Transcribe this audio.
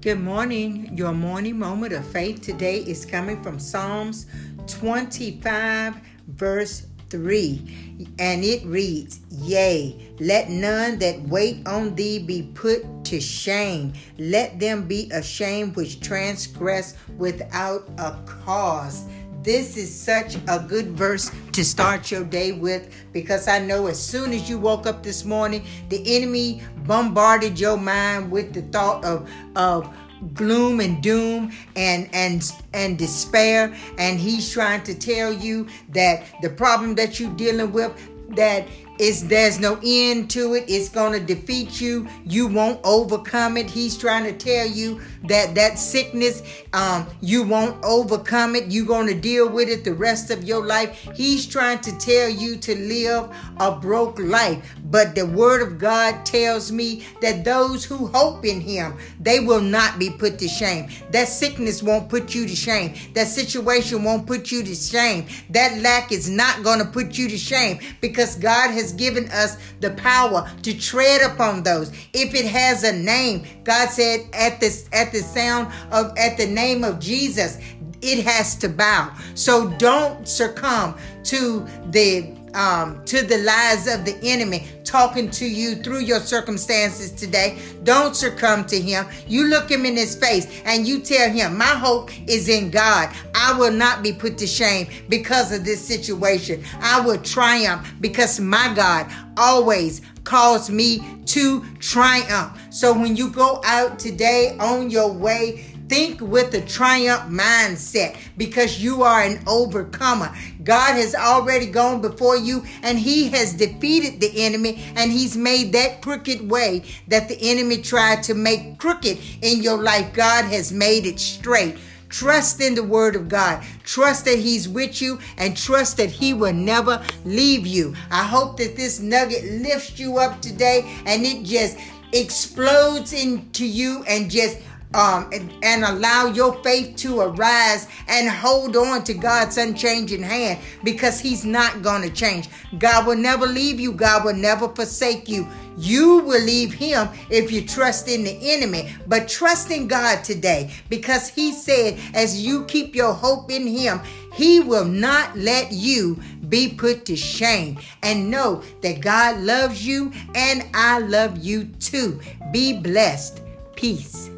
Good morning. Your morning moment of faith today is coming from Psalms 25, verse 3. And it reads, Yea, let none that wait on thee be put to shame. Let them be ashamed which transgress without a cause. This is such a good verse to start your day with, because I know as soon as you woke up this morning, the enemy bombarded your mind with the thought of gloom and doom and despair. And he's trying to tell you that the problem that you're dealing with, there's no end to it. It's going to defeat you. You won't overcome it. He's trying to tell you that sickness, you won't overcome it. You're going to deal with it the rest of your life. He's trying to tell you to live a broke life. But the word of God tells me that those who hope in him, they will not be put to shame. That sickness won't put you to shame. That situation won't put you to shame. That lack is not going to put you to shame, because God has given us the power to tread upon those. If it has a name, God said at the name of Jesus, it has to bow. So don't succumb to the lies of the enemy talking to you through your circumstances today. Don't succumb to him. You look him in his face and you tell him, my hope is in God. I will not be put to shame because of this situation. I will triumph because my God always calls me to triumph. So when you go out today on your way, think with a triumph mindset, because you are an overcomer. God has already gone before you, and he has defeated the enemy, and he's made that crooked way that the enemy tried to make crooked in your life, God has made it straight. Trust in the word of God. Trust that he's with you, and trust that he will never leave you. I hope that this nugget lifts you up today, and it just explodes into you, and just and allow your faith to arise and hold on to God's unchanging hand, because he's not going to change. God will never leave you. God will never forsake you. You will leave him if you trust in the enemy, but trust in God today, because he said as you keep your hope in him, he will not let you be put to shame. And know that God loves you, and I love you too. Be blessed. Peace.